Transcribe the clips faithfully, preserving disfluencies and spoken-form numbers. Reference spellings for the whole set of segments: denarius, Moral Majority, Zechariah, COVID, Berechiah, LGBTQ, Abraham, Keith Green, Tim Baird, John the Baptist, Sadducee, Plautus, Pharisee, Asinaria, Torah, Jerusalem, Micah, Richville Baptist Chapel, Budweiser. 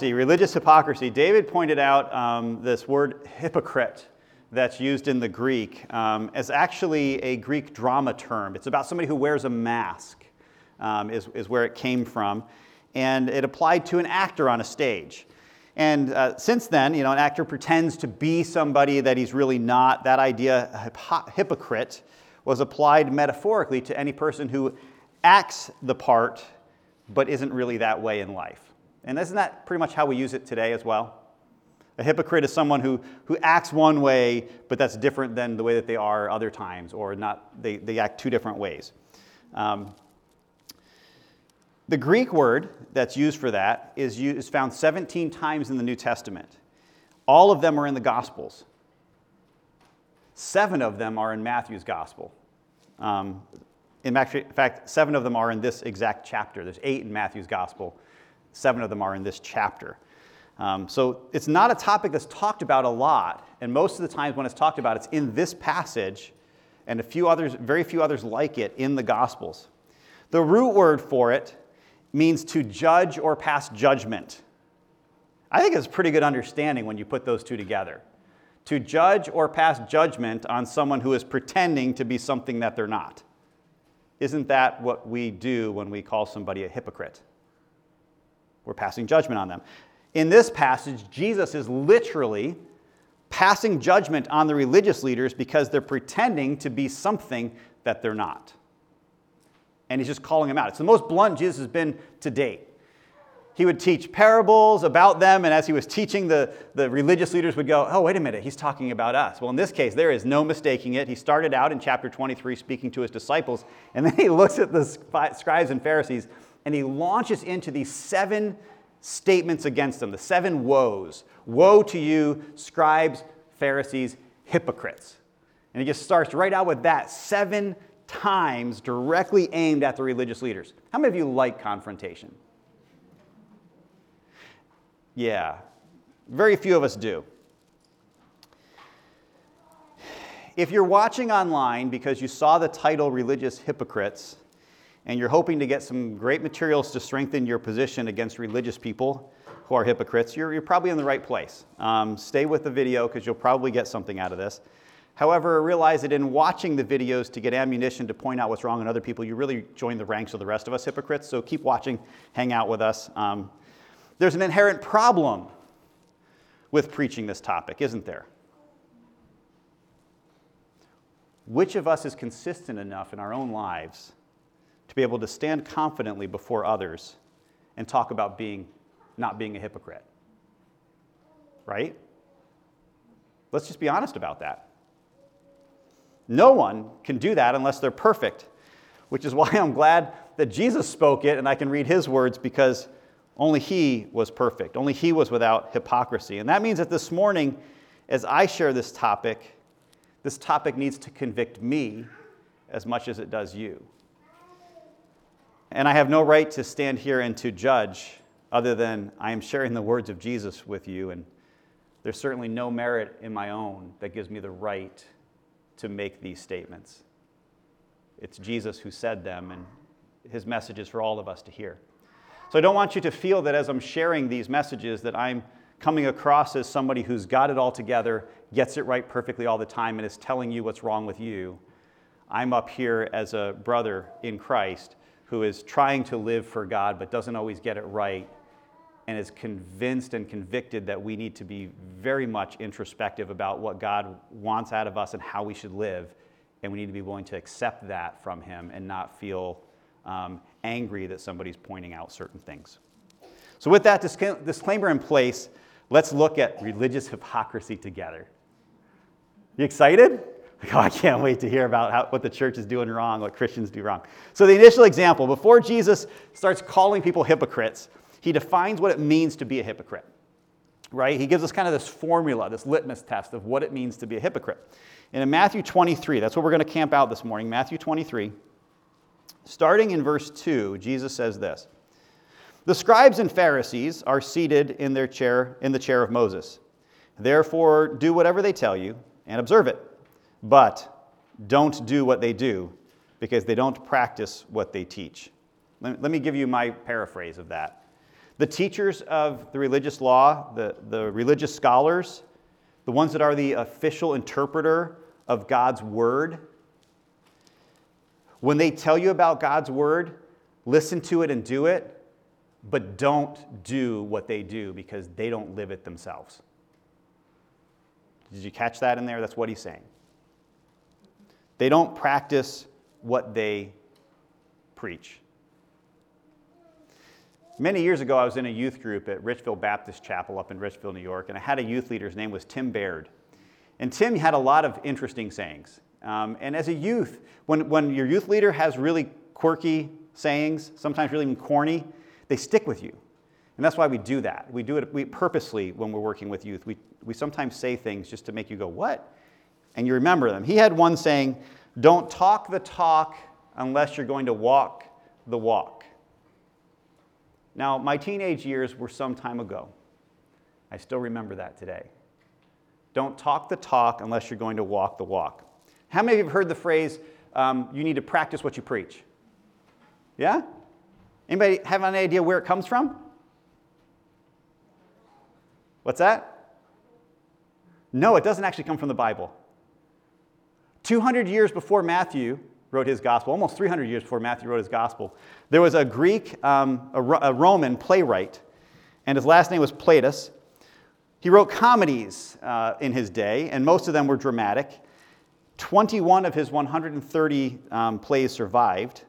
See, religious hypocrisy. David pointed out um, this word hypocrite that's used in the Greek um, as actually a Greek drama term. It's about somebody who wears a mask, um, is, is where it came from. And it applied to an actor on a stage. And uh, since then, you know, an actor pretends to be somebody that he's really not. That idea, hypocrite, was applied metaphorically to any person who acts the part but isn't really that way in life. And isn't that pretty much how we use it today as well? A hypocrite is someone who, who acts one way, but that's different than the way that they are other times, or not. They, they act two different ways. Um, the Greek word that's used for that is, used, is found seventeen times in the New Testament. All of them are in the Gospels. Seven of them are in Matthew's Gospel. Um, in fact, seven of them are in this exact chapter. There's eight in Matthew's Gospel. Seven of them are in this chapter. Um, so it's not a topic that's talked about a lot. And most of the times when it's talked about, it's in this passage and a few others, very few others like it in the Gospels. The root word for it means to judge or pass judgment. I think it's a pretty good understanding when you put those two together. To judge or pass judgment on someone who is pretending to be something that they're not. Isn't that what we do when we call somebody a hypocrite? We're passing judgment on them. In this passage, Jesus is literally passing judgment on the religious leaders because they're pretending to be something that they're not. And he's just calling them out. It's the most blunt Jesus has been to date. He would teach parables about them, and as he was teaching, the, the religious leaders would go, oh, wait a minute, he's talking about us. Well, in this case, there is no mistaking it. He started out in chapter twenty-three speaking to his disciples, and then he looks at the scribes and Pharisees, and he launches into these seven statements against them, the seven woes. Woe to you, scribes, Pharisees, hypocrites. And he just starts right out with that seven times directly aimed at the religious leaders. How many of you like confrontation? Yeah, very few of us do. If you're watching online because you saw the title Religious Hypocrites, and you're hoping to get some great materials to strengthen your position against religious people who are hypocrites, you're, you're probably in the right place. Um, stay with the video because you'll probably get something out of this. However, realize that in watching the videos to get ammunition to point out what's wrong in other people, you really join the ranks of the rest of us hypocrites. So keep watching, hang out with us. Um, there's an inherent problem with preaching this topic, isn't there? Which of us is consistent enough in our own lives to be able to stand confidently before others and talk about being, not being a hypocrite, right? Let's just be honest about that. No one can do that unless they're perfect, which is why I'm glad that Jesus spoke it and I can read his words, because only he was perfect. Only he was without hypocrisy. And that means that this morning, as I share this topic, this topic needs to convict me as much as it does you. And I have no right to stand here and to judge other than I am sharing the words of Jesus with you, and there's certainly no merit in my own that gives me the right to make these statements. It's Jesus who said them, and his message is for all of us to hear. So I don't want you to feel that as I'm sharing these messages that I'm coming across as somebody who's got it all together, gets it right perfectly all the time, and is telling you what's wrong with you. I'm up here as a brother in Christ who is trying to live for God but doesn't always get it right and is convinced and convicted that we need to be very much introspective about what God wants out of us and how we should live, and we need to be willing to accept that from him and not feel um, angry that somebody's pointing out certain things. So with that disc- disclaimer in place, let's look at religious hypocrisy together. You excited? Oh, I can't wait to hear about how, what the church is doing wrong, what Christians do wrong. So the initial example, before Jesus starts calling people hypocrites, he defines what it means to be a hypocrite, right? He gives us kind of this formula, this litmus test of what it means to be a hypocrite. And in Matthew twenty-three, that's where we're going to camp out this morning, Matthew twenty-three, starting in verse two, Jesus says this, "The scribes and Pharisees are seated in their chair, in the chair of Moses. Therefore, do whatever they tell you and observe it. But don't do what they do, because they don't practice what they teach." Let me give you my paraphrase of that. The teachers of the religious law, the, the religious scholars, the ones that are the official interpreter of God's word, when they tell you about God's word, listen to it and do it, but don't do what they do because they don't live it themselves. Did you catch that in there? That's what he's saying. They don't practice what they preach. Many years ago, I was in a youth group at Richville Baptist Chapel up in Richville, New York, and I had a youth leader. His name was Tim Baird. And Tim had a lot of interesting sayings. Um, and as a youth, when, when your youth leader has really quirky sayings, sometimes really corny, they stick with you. And that's why we do that. We do it we purposely when we're working with youth. We, we sometimes say things just to make you go, what? And you remember them. He had one saying, don't talk the talk unless you're going to walk the walk. Now, my teenage years were some time ago. I still remember that today. Don't talk the talk unless you're going to walk the walk. How many of you have heard the phrase, um, you need to practice what you preach? Yeah? Anybody have any idea where it comes from? What's that? No, it doesn't actually come from the Bible. two hundred years before Matthew wrote his gospel, almost three hundred years before Matthew wrote his gospel, there was a Greek, um, a, Ro- a Roman playwright, and his last name was Plautus. He wrote comedies uh, in his day, and most of them were dramatic. twenty-one of his one hundred thirty um, plays survived,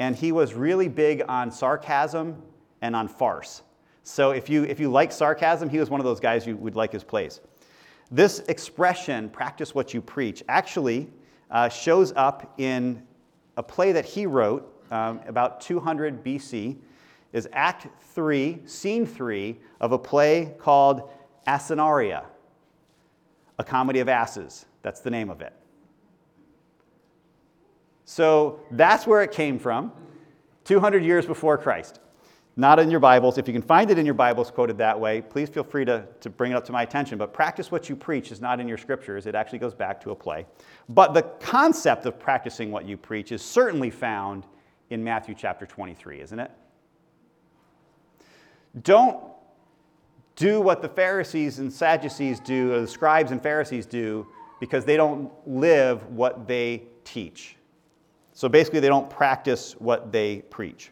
and he was really big on sarcasm and on farce. So if you if you like sarcasm, he was one of those guys you would like his plays. This expression, practice what you preach, actually uh, shows up in a play that he wrote um, about two hundred B C, is Act three, Scene three of a play called Asinaria, a comedy of asses. That's the name of it. So that's where it came from, two hundred years before Christ. Not in your Bibles. If you can find it in your Bibles quoted that way, please feel free to, to bring it up to my attention. But practice what you preach is not in your scriptures. It actually goes back to a play. But the concept of practicing what you preach is certainly found in Matthew chapter twenty-three, isn't it? Don't do what the Pharisees and Sadducees do, or the scribes and Pharisees do, because they don't live what they teach. So basically, they don't practice what they preach.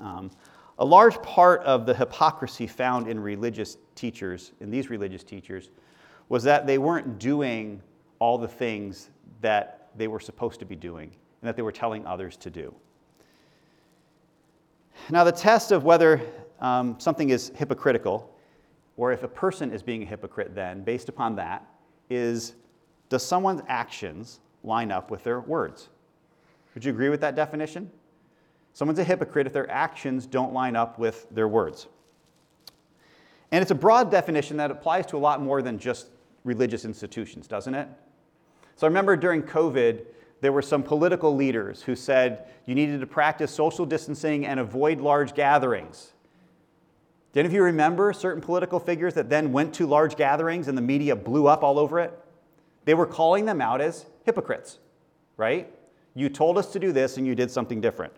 Um, A large part of the hypocrisy found in religious teachers, in these religious teachers, was that they weren't doing all the things that they were supposed to be doing and that they were telling others to do. Now, the test of whether um, something is hypocritical, or if a person is being a hypocrite then, based upon that, is does someone's actions line up with their words? Would you agree with that definition? Someone's a hypocrite if their actions don't line up with their words. And it's a broad definition that applies to a lot more than just religious institutions, doesn't it? So I remember during COVID, there were some political leaders who said you needed to practice social distancing and avoid large gatherings. Do any of you remember certain political figures that then went to large gatherings and the media blew up all over it? They were calling them out as hypocrites, right? You told us to do this and you did something different.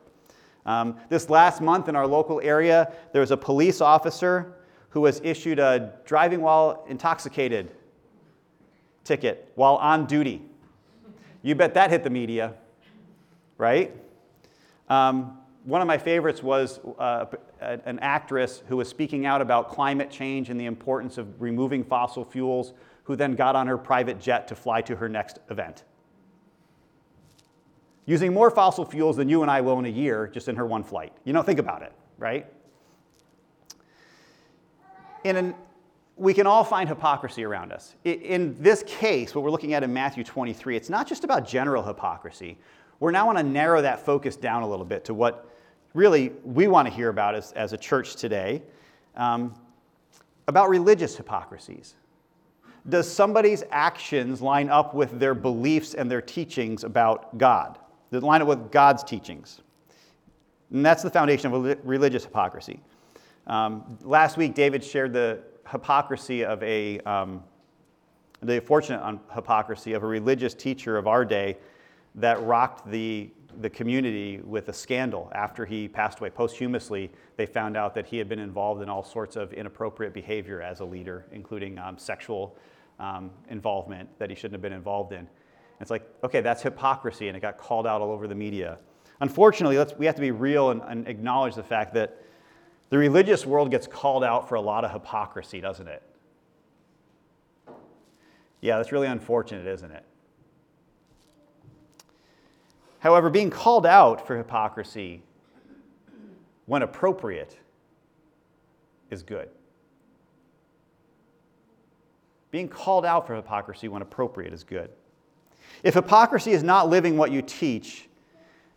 Um, this last month in our local area, there was a police officer who was issued a driving while intoxicated ticket while on duty. You bet that hit the media, right? Um, one of my favorites was uh, an actress who was speaking out about climate change and the importance of removing fossil fuels, who then got on her private jet to fly to her next event, using more fossil fuels than you and I will in a year, just in her one flight. You don't think about it, right? And in, we can all find hypocrisy around us. In this case, what we're looking at in Matthew twenty-three, it's not just about general hypocrisy. We're now going to narrow that focus down a little bit to what really we want to hear about as, as a church today, um, about religious hypocrisies. Does somebody's actions line up with their beliefs and their teachings about God? That line up with God's teachings. And that's the foundation of religious hypocrisy. Um, last week, David shared the hypocrisy of a, um, the unfortunate hypocrisy of a religious teacher of our day that rocked the the community with a scandal. After he passed away posthumously, they found out that he had been involved in all sorts of inappropriate behavior as a leader, including um, sexual um, involvement that he shouldn't have been involved in. And it's like, okay, that's hypocrisy, and it got called out all over the media. Unfortunately, let's, we have to be real and, and acknowledge the fact that the religious world gets called out for a lot of hypocrisy, doesn't it? Yeah, that's really unfortunate, isn't it? However, being called out for hypocrisy, when appropriate, is good. Being called out for hypocrisy when appropriate is good. If hypocrisy is not living what you teach,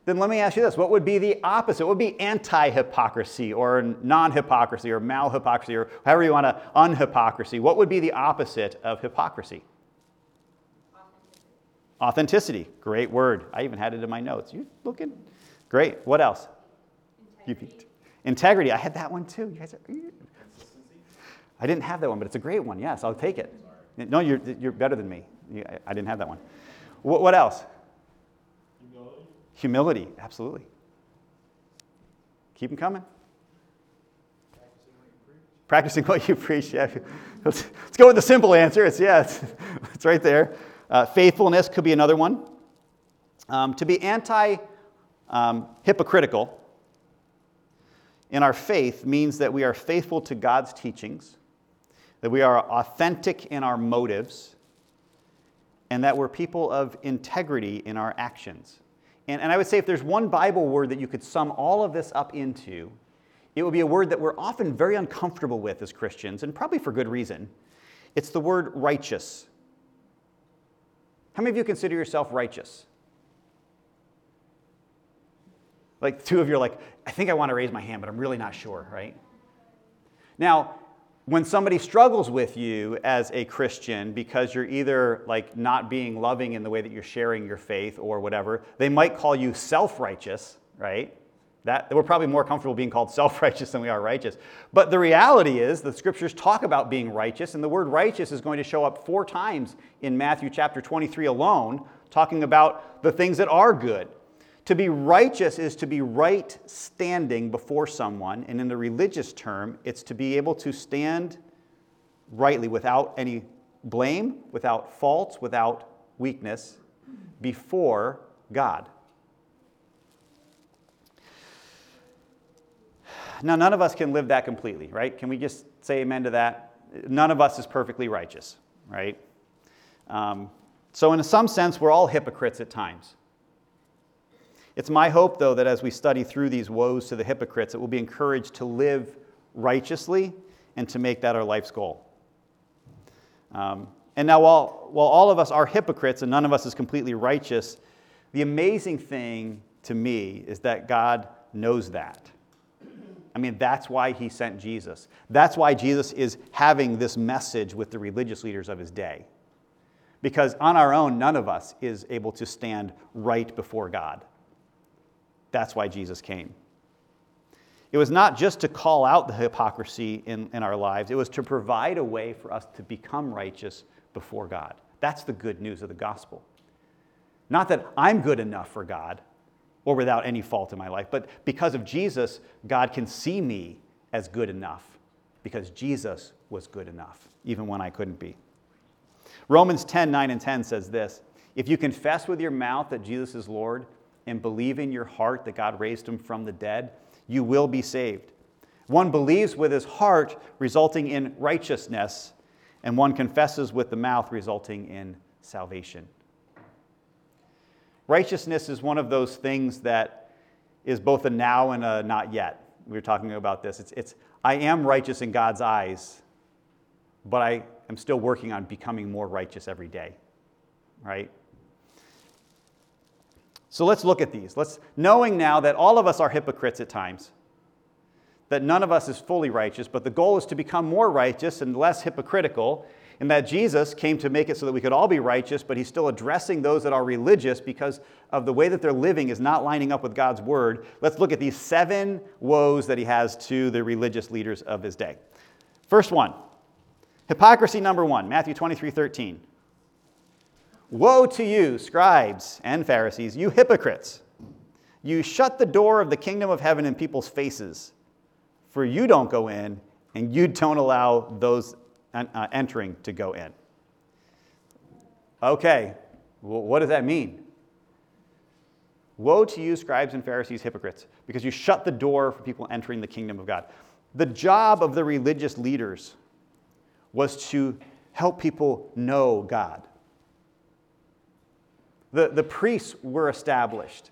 then let me ask you this. What would be the opposite? What would be anti-hypocrisy or non-hypocrisy or mal-hypocrisy or however you want to, unhypocrisy? What would be the opposite of hypocrisy? Authenticity. Authenticity. Great word. I even had it in my notes. You looking? Great. What else? Integrity. You peeked. Integrity. I had that one too. You guys are... I didn't have that one, but it's a great one. Yes, I'll take it. Sorry. No, you're, you're better than me. I didn't have that one. What, what else? Humility, absolutely. Keep them coming. Practicing what you preach. Practicing what you preach, yeah. Let's, let's go with the simple answer. It's, yeah, it's, it's right there. Uh, faithfulness could be another one. Um, to be anti-hypocritical um, in our faith means that we are faithful to God's teachings, that we are authentic in our motives, and that we're people of integrity in our actions. And, and I would say if there's one Bible word that you could sum all of this up into, it would be a word that we're often very uncomfortable with as Christians, and probably for good reason. It's the word righteous. How many of you consider yourself righteous? Like two of you are like, I think I want to raise my hand, but I'm really not sure, right? Now, when somebody struggles with you as a Christian because you're either like not being loving in the way that you're sharing your faith or whatever, they might call you self-righteous, right? That we're probably more comfortable being called self-righteous than we are righteous. But the reality is the scriptures talk about being righteous, and the word righteous is going to show up four times in Matthew chapter twenty-three alone, talking about the things that are good. To be righteous is to be right standing before someone, and in the religious term, it's to be able to stand rightly without any blame, without faults, without weakness, before God. Now, none of us can live that completely, right? Can we just say amen to that? None of us is perfectly righteous, right? Um, so in some sense, we're all hypocrites at times. It's my hope, though, that as we study through these woes to the hypocrites, that we'll be encouraged to live righteously and to make that our life's goal. Um, and now, while, while all of us are hypocrites and none of us is completely righteous, the amazing thing to me is that God knows that. I mean, that's why he sent Jesus. That's why Jesus is having this message with the religious leaders of his day. Because on our own, none of us is able to stand right before God. That's why Jesus came. It was not just to call out the hypocrisy in, in our lives. It was to provide a way for us to become righteous before God. That's the good news of the gospel. Not that I'm good enough for God or without any fault in my life, but because of Jesus, God can see me as good enough because Jesus was good enough, even when I couldn't be. Romans ten, nine and ten says this, if you confess with your mouth that Jesus is Lord, and believe in your heart that God raised him from the dead, you will be saved. One believes with his heart, resulting in righteousness, and one confesses with the mouth, resulting in salvation. Righteousness is one of those things that is both a now and a not yet. We were talking about this. It's, it's I am righteous in God's eyes, but I am still working on becoming more righteous every day, right? So let's look at these. Let's, knowing now that all of us are hypocrites at times, that none of us is fully righteous, but the goal is to become more righteous and less hypocritical, and that Jesus came to make it so that we could all be righteous, but he's still addressing those that are religious because of the way that they're living is not lining up with God's word. Let's look at these seven woes that he has to the religious leaders of his day. First one, hypocrisy number one, Matthew twenty-three, thirteen. Woe to you, scribes and Pharisees, you hypocrites, You shut the door of the kingdom of heaven in people's faces, for you don't go in, and you don't allow those uh, entering to go in. Okay, well, what does that mean? Woe to you, scribes and Pharisees, hypocrites, because you shut the door for people entering the kingdom of God. The job of the religious leaders was to help people know God. The, the priests were established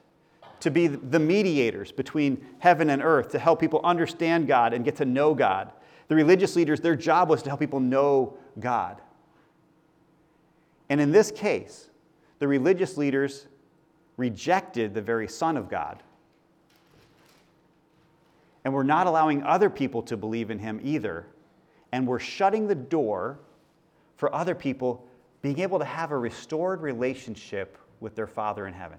to be the mediators between heaven and earth, to help people understand God and get to know God. The religious leaders, their job was to help people know God. And in this case, the religious leaders rejected the very Son of God and were not allowing other people to believe in him either, and were shutting the door for other people being able to have a restored relationship with their Father in heaven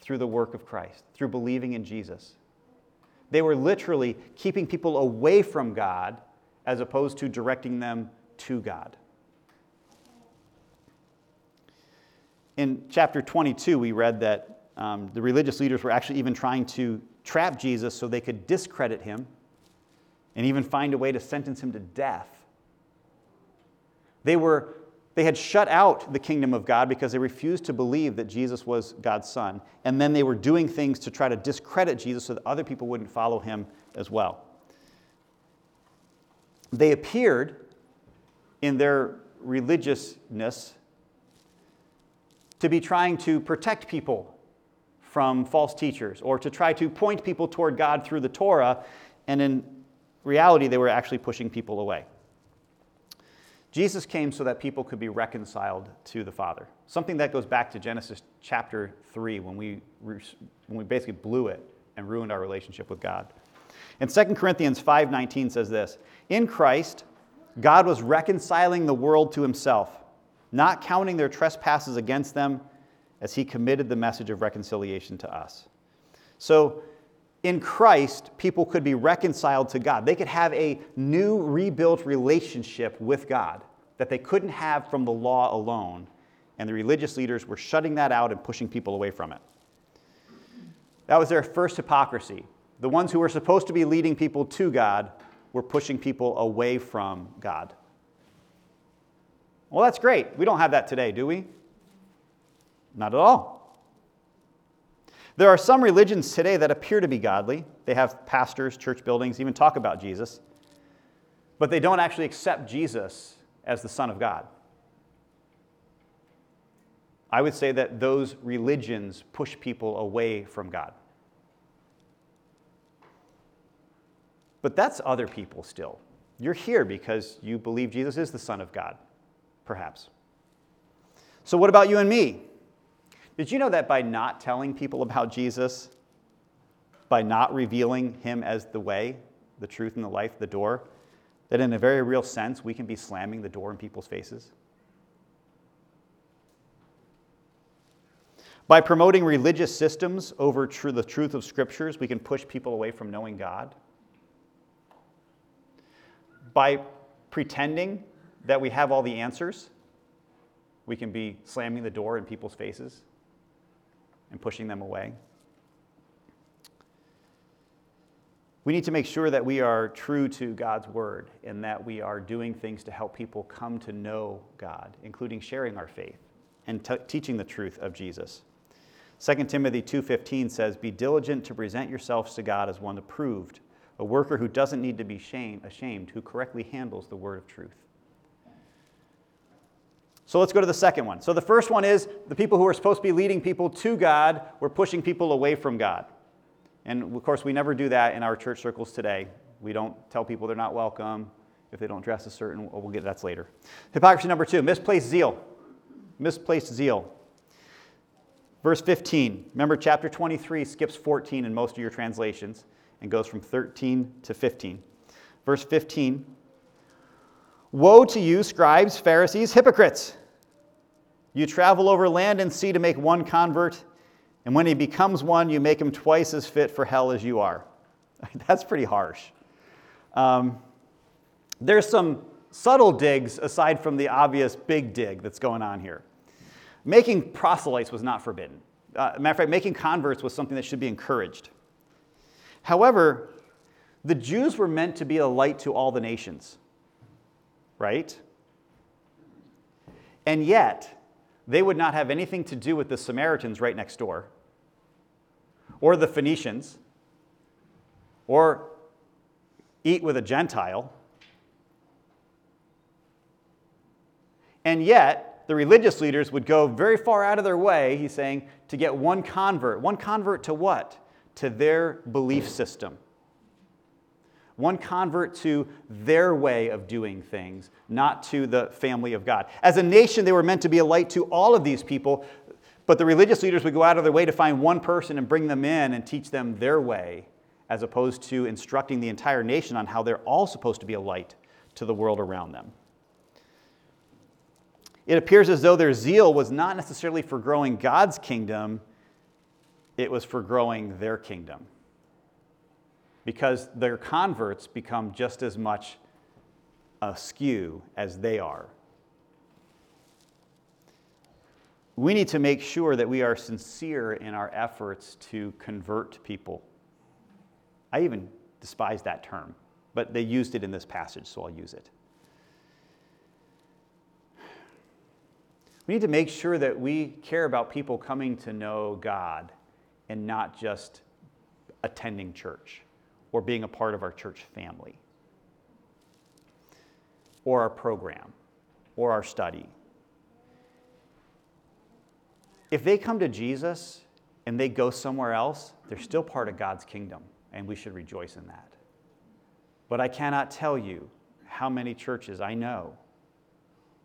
through the work of Christ, through believing in Jesus. They were literally keeping people away from God as opposed to directing them to God. In chapter twenty-two, we read that um, the religious leaders were actually even trying to trap Jesus so they could discredit him and even find a way to sentence him to death. They were They had shut out the kingdom of God because they refused to believe that Jesus was God's Son. And then they were doing things to try to discredit Jesus so that other people wouldn't follow him as well. They appeared in their religiousness to be trying to protect people from false teachers, or to try to point people toward God through the Torah. And in reality, they were actually pushing people away. Jesus came so that people could be reconciled to the Father. Something that goes back to Genesis chapter three, when we, when we basically blew it and ruined our relationship with God. And Second Corinthians five nineteen says this: in Christ, God was reconciling the world to himself, not counting their trespasses against them, as he committed the message of reconciliation to us. So in Christ, people could be reconciled to God. They could have a new, rebuilt relationship with God that they couldn't have from the law alone. And the religious leaders were shutting that out and pushing people away from it. That was their first hypocrisy. The ones who were supposed to be leading people to God were pushing people away from God. Well, that's great. We don't have that today, do we? Not at all. There are some religions today that appear to be godly. They have pastors, church buildings, even talk about Jesus. But they don't actually accept Jesus as the Son of God. I would say that those religions push people away from God. But that's other people still. You're here because you believe Jesus is the Son of God, perhaps. So what about you and me? Did you know that by not telling people about Jesus, by not revealing him as the way, the truth, and the life, the door, that in a very real sense, we can be slamming the door in people's faces? By promoting religious systems over tr- the truth of scriptures, we can push people away from knowing God. By pretending that we have all the answers, we can be slamming the door in people's faces and pushing them away. We need to make sure that we are true to God's word and that we are doing things to help people come to know God, including sharing our faith and t- teaching the truth of Jesus. Second Timothy two fifteen says, "Be diligent to present yourselves to God as one approved, a worker who doesn't need to be shame- ashamed, who correctly handles the word of truth." So let's go to the second one. So the first one is the people who are supposed to be leading people to God were pushing people away from God. And of course, we never do that in our church circles today. We don't tell people they're not welcome if they don't dress a certain way. We'll get to that later. Hypocrisy number two, misplaced zeal. Misplaced zeal. Verse fifteen. Remember, chapter twenty-three skips fourteen in most of your translations and goes from thirteen to fifteen. Verse fifteen. "Woe to you, scribes, Pharisees, hypocrites! You travel over land and sea to make one convert, and when he becomes one, you make him twice as fit for hell as you are." That's pretty harsh. Um, there's some subtle digs aside from the obvious big dig that's going on here. Making proselytes was not forbidden. Uh, matter of fact, making converts was something that should be encouraged. However, the Jews were meant to be a light to all the nations, right? And yet, they would not have anything to do with the Samaritans right next door, or the Phoenicians, or eat with a Gentile. And yet, the religious leaders would go very far out of their way, he's saying, to get one convert. One convert to what? To their belief system. One convert to their way of doing things, not to the family of God. As a nation, they were meant to be a light to all of these people, but the religious leaders would go out of their way to find one person and bring them in and teach them their way, as opposed to instructing the entire nation on how they're all supposed to be a light to the world around them. It appears as though their zeal was not necessarily for growing God's kingdom, it was for growing their kingdom. Because their converts become just as much askew as they are. We need to make sure that we are sincere in our efforts to convert people. I even despise that term, but they used it in this passage, so I'll use it. We need to make sure that we care about people coming to know God and not just attending church or being a part of our church family or our program or our study. If they come to Jesus and they go somewhere else, they're still part of God's kingdom, and we should rejoice in that. But I cannot tell you how many churches I know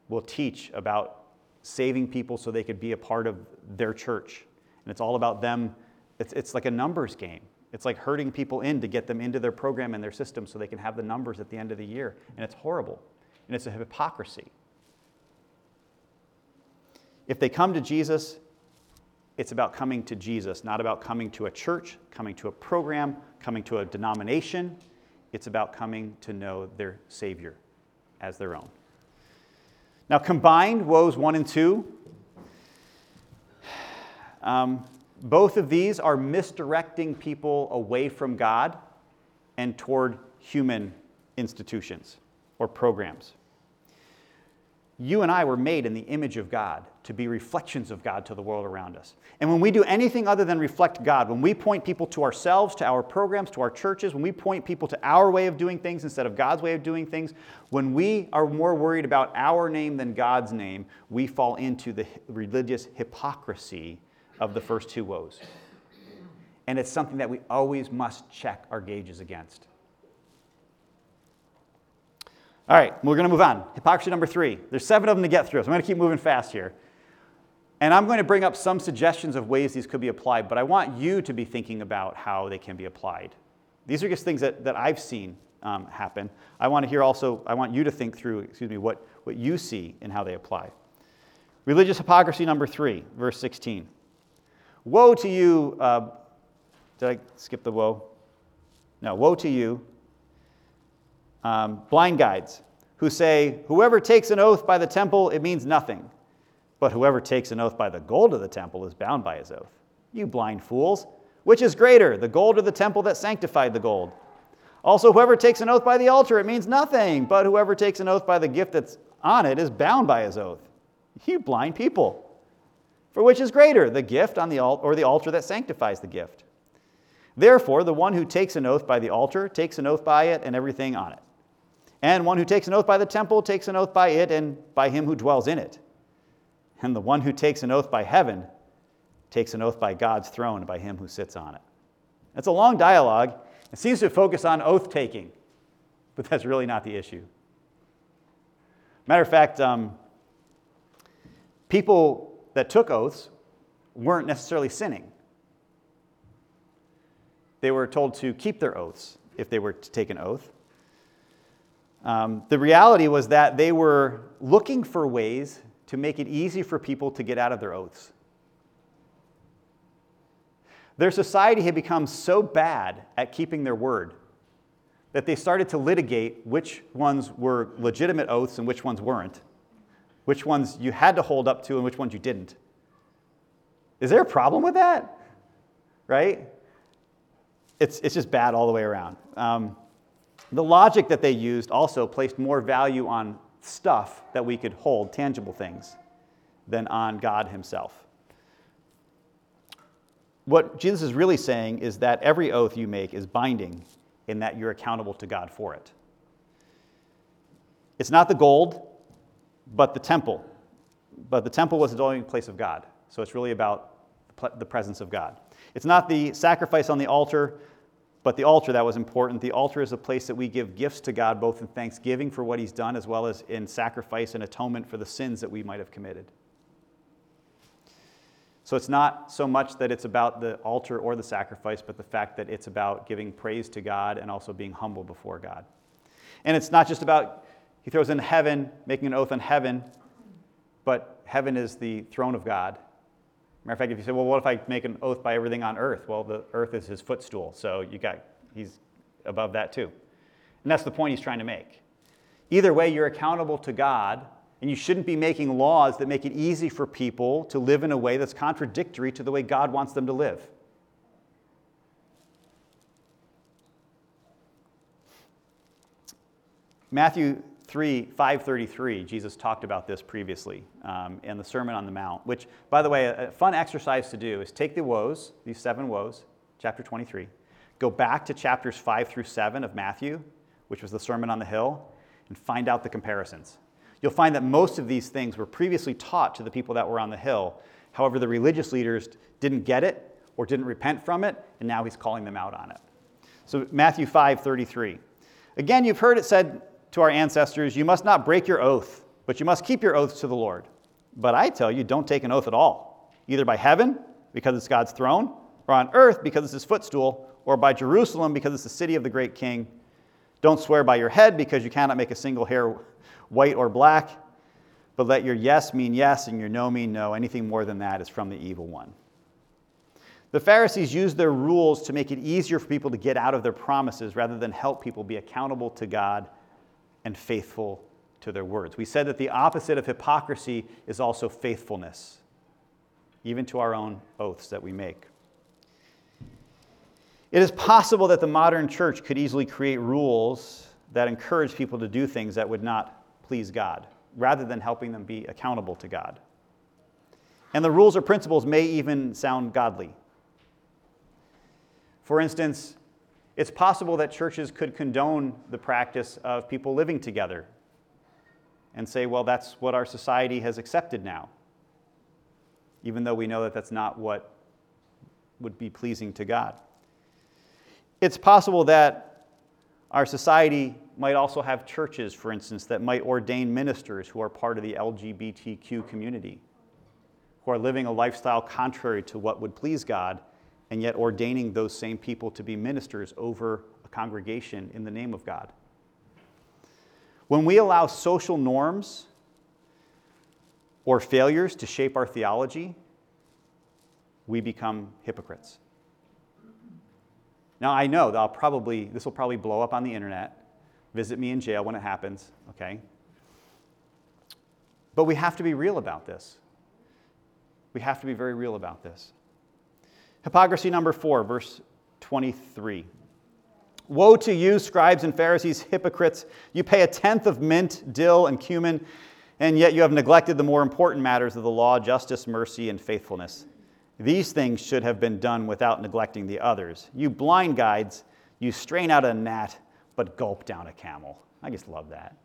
will teach about saving people so they could be a part of their church. And it's all about them. It's, it's like a numbers game. It's like herding people in to get them into their program and their system so they can have the numbers at the end of the year. And it's horrible. And it's a hypocrisy. If they come to Jesus, it's about coming to Jesus, not about coming to a church, coming to a program, coming to a denomination. It's about coming to know their Savior as their own. Now, combined, woes one and two, um, both of these are misdirecting people away from God and toward human institutions or programs. You and I were made in the image of God to be reflections of God to the world around us. And when we do anything other than reflect God, when we point people to ourselves, to our programs, to our churches, when we point people to our way of doing things instead of God's way of doing things, when we are more worried about our name than God's name, we fall into the religious hypocrisy of the first two woes. And it's something that we always must check our gauges against. All right, we're going to move on. Hypocrisy number three. There's seven of them to get through, so I'm going to keep moving fast here. And I'm going to bring up some suggestions of ways these could be applied, but I want you to be thinking about how they can be applied. These are just things that, that I've seen um, happen. I want to hear also, I want you to think through, excuse me, what, what you see and how they apply. Religious hypocrisy number three, verse sixteen. Woe to you, uh, did I skip the woe? No, woe to you. Um, blind guides who say, whoever takes an oath by the temple, it means nothing. But whoever takes an oath by the gold of the temple is bound by his oath. You blind fools. Which is greater, the gold or the temple that sanctified the gold? Also, whoever takes an oath by the altar, it means nothing. But whoever takes an oath by the gift that's on it is bound by his oath. You blind people. For which is greater, the gift on the al- or the altar that sanctifies the gift? Therefore, the one who takes an oath by the altar takes an oath by it and everything on it. And one who takes an oath by the temple takes an oath by it and by him who dwells in it. And the one who takes an oath by heaven takes an oath by God's throne and by him who sits on it. That's a long dialogue. It seems to focus on oath-taking, but that's really not the issue. Matter of fact, um, people that took oaths weren't necessarily sinning. They were told to keep their oaths if they were to take an oath. Um, the reality was that they were looking for ways to make it easy for people to get out of their oaths. Their society had become so bad at keeping their word that they started to litigate which ones were legitimate oaths and which ones weren't, which ones you had to hold up to and which ones you didn't. Is there a problem with that? Right? It's it's just bad all the way around. Um, the logic that they used also placed more value on stuff that we could hold, tangible things, than on God himself. What Jesus is really saying is that every oath you make is binding in that you're accountable to God for it. It's not the gold, but the temple. But the temple was the only place of God. So it's really about the presence of God. It's not the sacrifice on the altar, but the altar that was important. The altar is a place that we give gifts to God, both in thanksgiving for what he's done, as well as in sacrifice and atonement for the sins that we might have committed. So it's not so much that it's about the altar or the sacrifice, but the fact that it's about giving praise to God and also being humble before God. And it's not just about, he throws in heaven, making an oath on heaven, but heaven is the throne of God. Matter of fact, if you say, well, what if I make an oath by everything on earth? Well, the earth is his footstool, so you got he's above that too. And that's the point he's trying to make. Either way, you're accountable to God, and you shouldn't be making laws that make it easy for people to live in a way that's contradictory to the way God wants them to live. Matthew five thirty-three, Jesus talked about this previously um, in the Sermon on the Mount, which, by the way, a fun exercise to do is take the woes, these seven woes, chapter twenty-three, go back to chapters five through seven of Matthew, which was the Sermon on the Hill, and find out the comparisons. You'll find that most of these things were previously taught to the people that were on the hill. However, the religious leaders didn't get it or didn't repent from it, and now he's calling them out on it. So Matthew five thirty-three. Again, you've heard it said to our ancestors, you must not break your oath, but you must keep your oaths to the Lord. But I tell you, don't take an oath at all, either by heaven, because it's God's throne, or on earth, because it's his footstool, or by Jerusalem, because it's the city of the great king. Don't swear by your head, because you cannot make a single hair white or black, but let your yes mean yes and your no mean no. Anything more than that is from the evil one. The Pharisees used their rules to make it easier for people to get out of their promises rather than help people be accountable to God and faithful to their words. We said that the opposite of hypocrisy is also faithfulness, even to our own oaths that we make. It is possible that the modern church could easily create rules that encourage people to do things that would not please God, rather than helping them be accountable to God. And the rules or principles may even sound godly. For instance, it's possible that churches could condone the practice of people living together and say, well, that's what our society has accepted now, even though we know that that's not what would be pleasing to God. It's possible that our society might also have churches, for instance, that might ordain ministers who are part of the L G B T Q community, who are living a lifestyle contrary to what would please God, and yet ordaining those same people to be ministers over a congregation in the name of God. When we allow social norms or failures to shape our theology, we become hypocrites. Now, I know that I'll probably, this will probably blow up on the internet. Visit me in jail when it happens, okay? But we have to be real about this. We have to be very real about this. Hypocrisy number four, verse twenty-three. Woe to you, scribes and Pharisees, hypocrites! You pay a tenth of mint, dill, and cumin, and yet you have neglected the more important matters of the law, justice, mercy, and faithfulness. These things should have been done without neglecting the others. You blind guides, you strain out a gnat, but gulp down a camel. I just love that.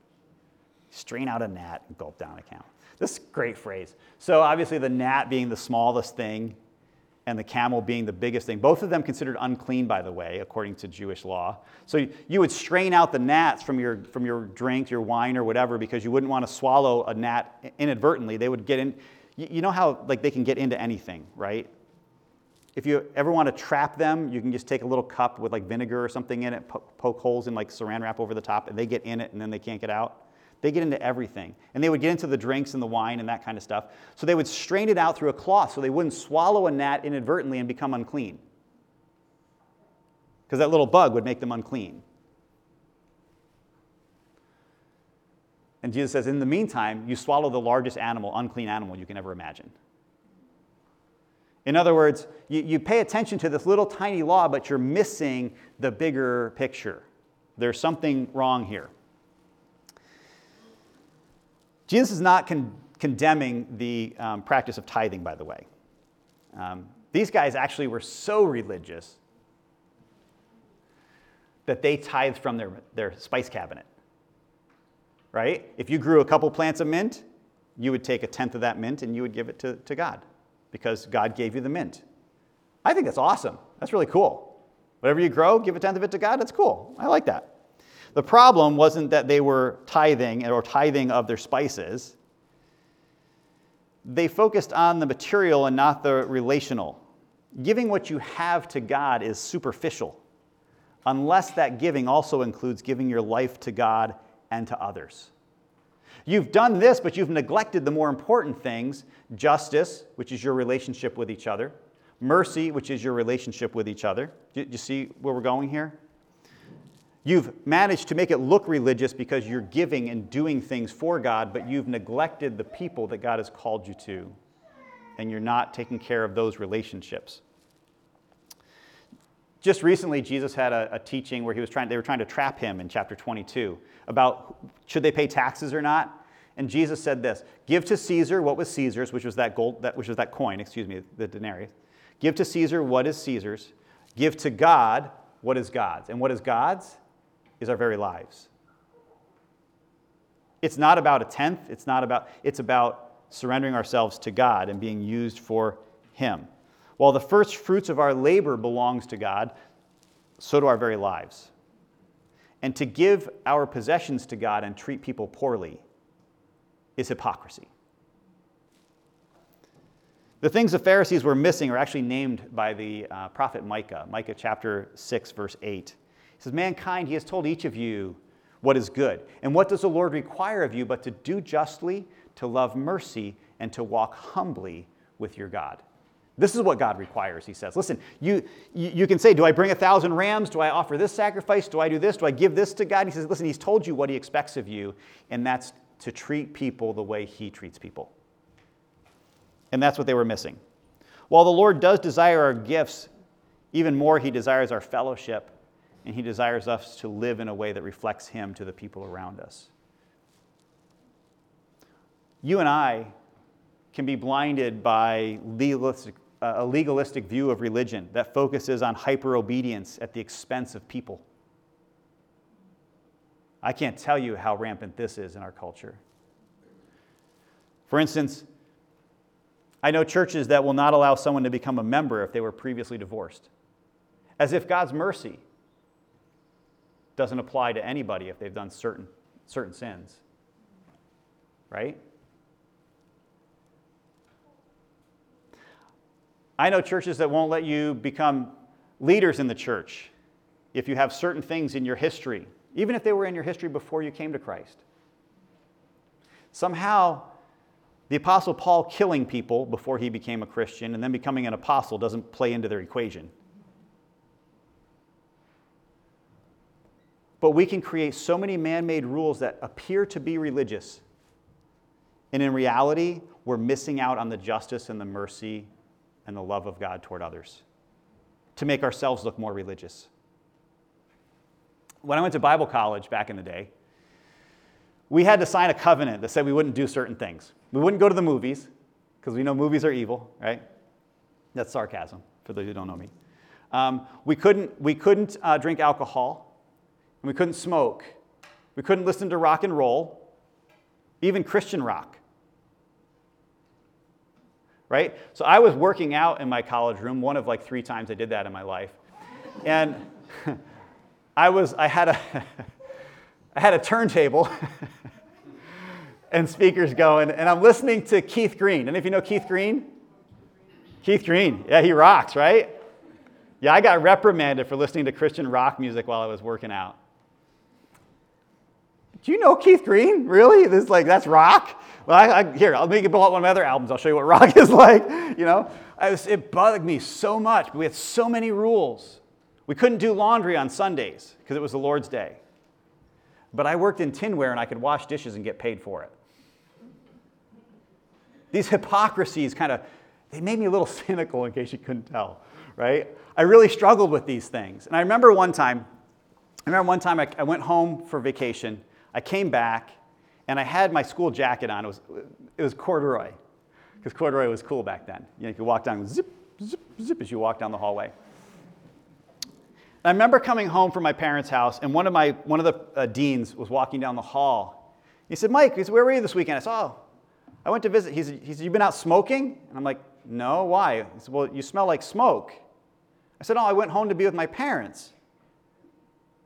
Strain out a gnat and gulp down a camel. This is a great phrase. So obviously the gnat being the smallest thing, and the camel being the biggest thing. Both of them considered unclean, by the way, according to Jewish law. So you would strain out the gnats from your from your drink, your wine, or whatever, because you wouldn't want to swallow a gnat inadvertently. They would get in. You know how like they can get into anything, right? If you ever want to trap them, you can just take a little cup with like vinegar or something in it, po- poke holes in like saran wrap over the top, and they get in it, and then they can't get out. They get into everything. And they would get into the drinks and the wine and that kind of stuff. So they would strain it out through a cloth so they wouldn't swallow a gnat inadvertently and become unclean. Because that little bug would make them unclean. And Jesus says, in the meantime, you swallow the largest animal, unclean animal you can ever imagine. In other words, you, you pay attention to this little tiny law, but you're missing the bigger picture. There's something wrong here. Jesus is not con- condemning the um, practice of tithing, by the way. Um, these guys actually were so religious that they tithed from their, their spice cabinet, right? If you grew a couple plants of mint, you would take a tenth of that mint and you would give it to, to God because God gave you the mint. I think that's awesome. That's really cool. Whatever you grow, give a tenth of it to God. That's cool. I like that. The problem wasn't that they were tithing or tithing of their spices. They focused on the material and not the relational. Giving what you have to God is superficial, unless that giving also includes giving your life to God and to others. You've done this, but you've neglected the more important things: justice, which is your relationship with each other, mercy, which is your relationship with each other. Do you see where we're going here? You've managed to make it look religious because you're giving and doing things for God, but you've neglected the people that God has called you to, and you're not taking care of those relationships. Just recently, Jesus had a, a teaching where he was trying, they were trying to trap him in chapter twenty-two about should they pay taxes or not. And Jesus said this: give to Caesar what was Caesar's, which was that gold, that, which was that coin, excuse me, the denarius. Give to Caesar what is Caesar's. Give to God what is God's. And what is God's is our very lives. It's not about a tenth. It's not about, it's about surrendering ourselves to God and being used for him. While the first fruits of our labor belongs to God, so do our very lives. And to give our possessions to God and treat people poorly is hypocrisy. The things the Pharisees were missing are actually named by the uh, prophet Micah, Micah chapter six, verse eight. He says, mankind, he has told each of you what is good. And what does the Lord require of you but to do justly, to love mercy, and to walk humbly with your God? This is what God requires, he says. Listen, you, you, you can say, do I bring a thousand rams? Do I offer this sacrifice? Do I do this? Do I give this to God? He says, listen, he's told you what he expects of you, and that's to treat people the way he treats people. And that's what they were missing. While the Lord does desire our gifts, even more he desires our fellowship, and he desires us to live in a way that reflects him to the people around us. You and I can be blinded by legalistic a legalistic view of religion that focuses on hyper-obedience at the expense of people. I can't tell you how rampant this is in our culture. For instance, I know churches that will not allow someone to become a member if they were previously divorced, as if God's mercy doesn't apply to anybody if they've done certain, certain sins, right? I know churches that won't let you become leaders in the church if you have certain things in your history, even if they were in your history before you came to Christ. Somehow, the Apostle Paul killing people before he became a Christian and then becoming an apostle doesn't play into their equation. But we can create so many man-made rules that appear to be religious, and in reality, we're missing out on the justice and the mercy and the love of God toward others, to make ourselves look more religious. When I went to Bible college back in the day, we had to sign a covenant that said we wouldn't do certain things. We wouldn't go to the movies, because we know movies are evil, right? That's sarcasm, for those who don't know me. Um, we couldn't, we couldn't uh, drink alcohol, and we couldn't smoke. We couldn't listen to rock and roll, even Christian rock. Right? So I was working out in my college room, one of like three times I did that in my life. And I was, I had a, I had a turntable and speakers going, and I'm listening to Keith Green. And if you know Keith Green, Keith Green, yeah, he rocks, right? Yeah, I got reprimanded for listening to Christian rock music while I was working out. Do you know Keith Green? Really? This like that's rock? Well, I, I, here, I'll make you pull out one of my other albums. I'll show you what rock is like. You know, I was, it bugged me so much. But we had so many rules. We couldn't do laundry on Sundays because it was the Lord's Day. But I worked in tinware and I could wash dishes and get paid for it. These hypocrisies kind of They made me a little cynical, in case you couldn't tell, right? I really struggled with these things. And I remember one time, I remember one time I, I went home for vacation. I came back, and I had my school jacket on. It was it was corduroy, because corduroy was cool back then. You know, you could walk down, zip, zip, zip, as you walk down the hallway. And I remember coming home from my parents' house, and one of my one of the uh, deans was walking down the hall. He said, "Mike," he said, "where were you this weekend?" I said, "Oh, I went to visit." He said, he said, "You've been out smoking?" And I'm like, "No, why?" He said, "Well, you smell like smoke." I said, "Oh, I went home to be with my parents."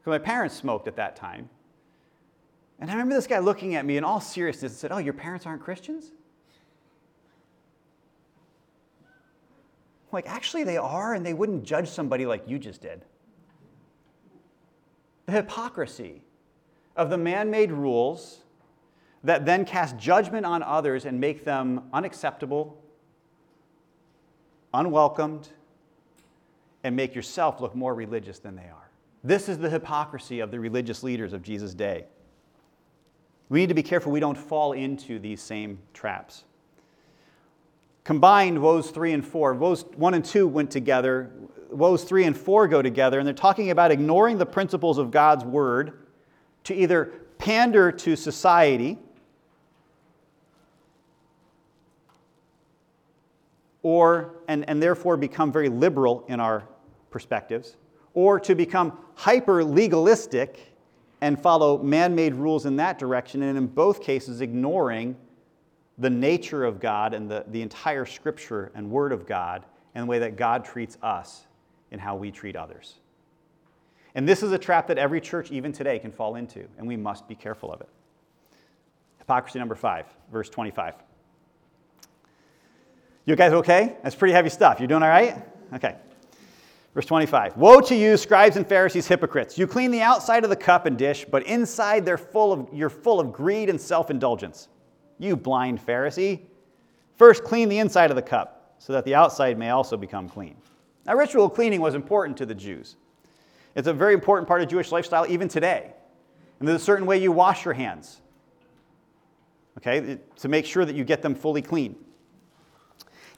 Because my parents smoked at that time. And I remember this guy looking at me in all seriousness and said, "Oh, your parents aren't Christians?" I'm like, actually they are, and they wouldn't judge somebody like you just did. The hypocrisy of the man-made rules that then cast judgment on others and make them unacceptable, unwelcomed, and make yourself look more religious than they are. This is the hypocrisy of the religious leaders of Jesus' day. We need to be careful we don't fall into these same traps. Combined, woes three and four. Woes one and two went together. Woes three and four go together, and they're talking about ignoring the principles of God's word to either pander to society or, and, and therefore become very liberal in our perspectives, or to become hyper-legalistic and follow man-made rules in that direction, and in both cases ignoring the nature of God and the, the entire Scripture and Word of God and the way that God treats us and how we treat others. And this is a trap that every church, even today, can fall into, and we must be careful of it. Hypocrisy number five, verse twenty-five. You guys okay? That's pretty heavy stuff. You doing all right? Okay. Verse twenty-five, "Woe to you, scribes and Pharisees, hypocrites! You clean the outside of the cup and dish, but inside they're full of, you're full of greed and self-indulgence. You blind Pharisee! First clean the inside of the cup, so that the outside may also become clean." Now, ritual cleaning was important to the Jews. It's a very important part of Jewish lifestyle even today. And there's a certain way you wash your hands, okay, to make sure that you get them fully clean.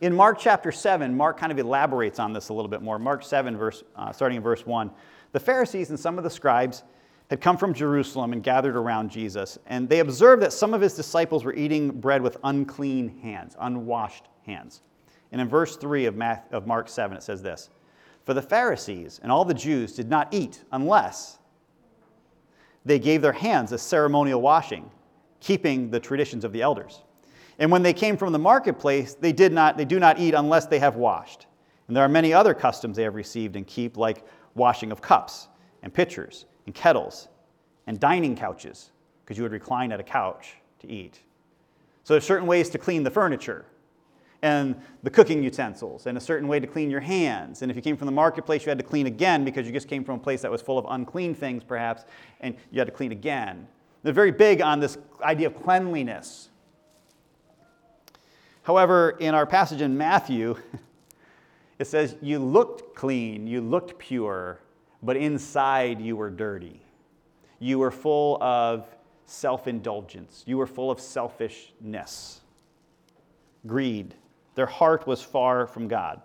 In Mark chapter seven, Mark kind of elaborates on this a little bit more. Mark seven, verse, uh, starting in verse one. The Pharisees and some of the scribes had come from Jerusalem and gathered around Jesus, and they observed that some of his disciples were eating bread with unclean hands, unwashed hands. And in verse three of, Matthew, of Mark seven, it says this, "For the Pharisees and all the Jews did not eat unless they gave their hands a ceremonial washing, keeping the traditions of the elders. And when they came from the marketplace, they did not, they do not eat unless they have washed. And there are many other customs they have received and keep, like washing of cups and pitchers and kettles and dining couches, because you would recline at a couch to eat. So there's certain ways to clean the furniture and the cooking utensils, and a certain way to clean your hands. And if you came from the marketplace, you had to clean again because you just came from a place that was full of unclean things, perhaps, and you had to clean again." They're very big on this idea of cleanliness. However, in our passage in Matthew, it says, "You looked clean, you looked pure, but inside you were dirty. You were full of self-indulgence. You were full of selfishness, greed. Their heart was far from God."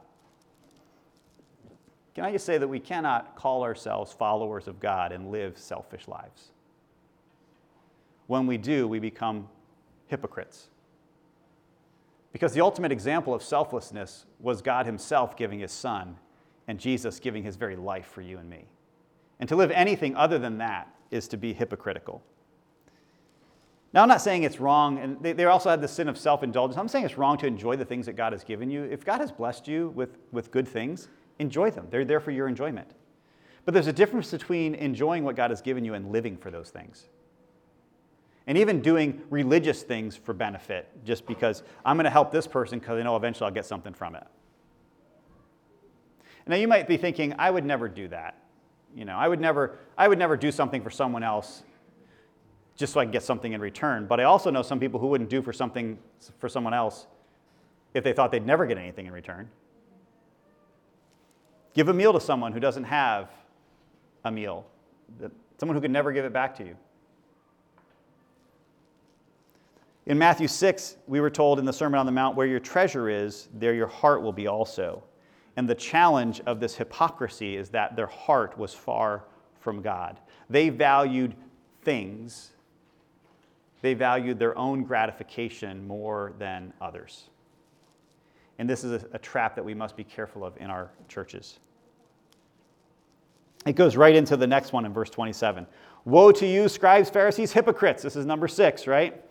Can I just say that we cannot call ourselves followers of God and live selfish lives? When we do, we become hypocrites. Because the ultimate example of selflessness was God himself giving his son and Jesus giving his very life for you and me. And to live anything other than that is to be hypocritical. Now, I'm not saying it's wrong, and they, they also had the sin of self-indulgence. I'm saying it's wrong to enjoy the things that God has given you. If God has blessed you with, with good things, enjoy them. They're there for your enjoyment. But there's a difference between enjoying what God has given you and living for those things. And even doing religious things for benefit, just because I'm going to help this person because I know eventually I'll get something from it. Now, you might be thinking, I would never do that. You know, I would never, I would never do something for someone else just so I can get something in return. But I also know some people who wouldn't do for something for someone else if they thought they'd never get anything in return. Give a meal to someone who doesn't have a meal, someone who can never give it back to you. In Matthew six, we were told in the Sermon on the Mount, where your treasure is, there your heart will be also. And the challenge of this hypocrisy is that their heart was far from God. They valued things. They valued their own gratification more than others. And this is a, a trap that we must be careful of in our churches. It goes right into the next one in verse twenty-seven. Woe to you, scribes, Pharisees, hypocrites. This is number six, right?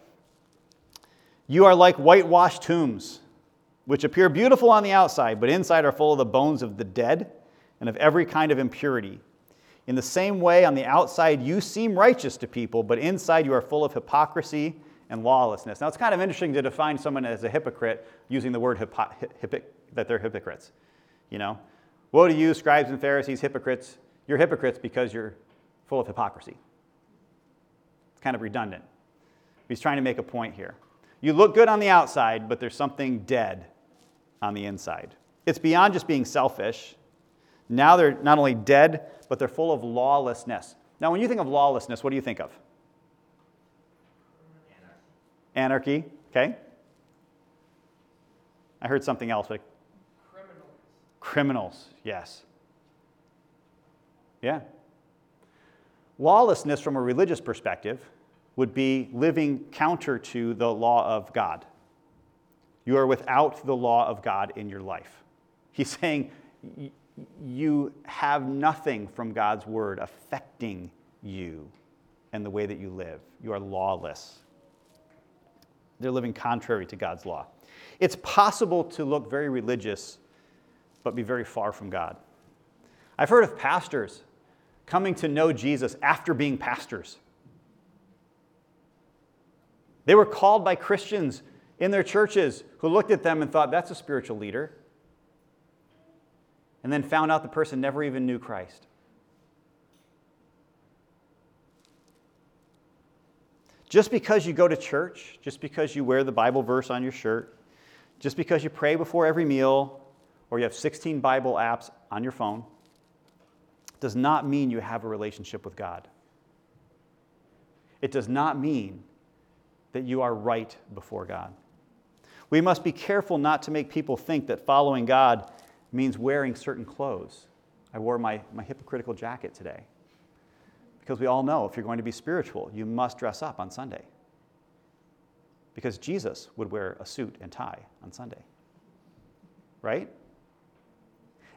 You are like whitewashed tombs, which appear beautiful on the outside, but inside are full of the bones of the dead and of every kind of impurity. In the same way, on the outside, you seem righteous to people, but inside you are full of hypocrisy and lawlessness. Now, it's kind of interesting to define someone as a hypocrite using the word hypo- hypo- that they're hypocrites. You know, woe to you, scribes and Pharisees, hypocrites. You're hypocrites because you're full of hypocrisy. It's kind of redundant. He's trying to make a point here. You look good on the outside, but there's something dead on the inside. It's beyond just being selfish. Now they're not only dead, but they're full of lawlessness. Now, when you think of lawlessness, what do you think of? Anarchy. Anarchy, okay. I heard something else. But Criminals. Criminals, yes. Yeah. Lawlessness from a religious perspective would be living counter to the law of God. You are without the law of God in your life. He's saying you have nothing from God's word affecting you and the way that you live. You are lawless. They're living contrary to God's law. It's possible to look very religious, but be very far from God. I've heard of pastors coming to know Jesus after being pastors. They were called by Christians in their churches who looked at them and thought, that's a spiritual leader. And then found out the person never even knew Christ. Just because you go to church, just because you wear the Bible verse on your shirt, just because you pray before every meal, or you have sixteen Bible apps on your phone, does not mean you have a relationship with God. It does not mean that you are right before God. We must be careful not to make people think that following God means wearing certain clothes. I wore my, my hypocritical jacket today. Because we all know if you're going to be spiritual, you must dress up on Sunday. Because Jesus would wear a suit and tie on Sunday. Right?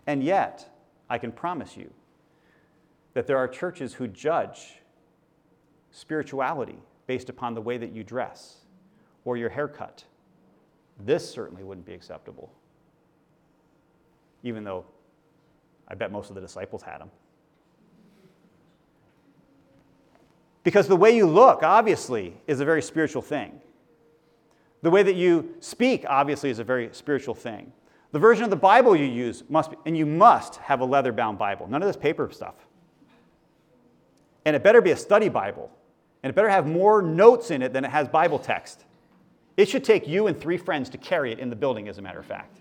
And yet, I can promise you that there are churches who judge spirituality based upon the way that you dress or your haircut. This certainly wouldn't be acceptable, even though I bet most of the disciples had them. Because the way you look, obviously, is a very spiritual thing. The way that you speak, obviously, is a very spiritual thing. The version of the Bible you use must be, and you must have a leather-bound Bible. None of this paper stuff. And it better be a study Bible. And it better have more notes in it than it has Bible text. It should take you and three friends to carry it in the building, as a matter of fact.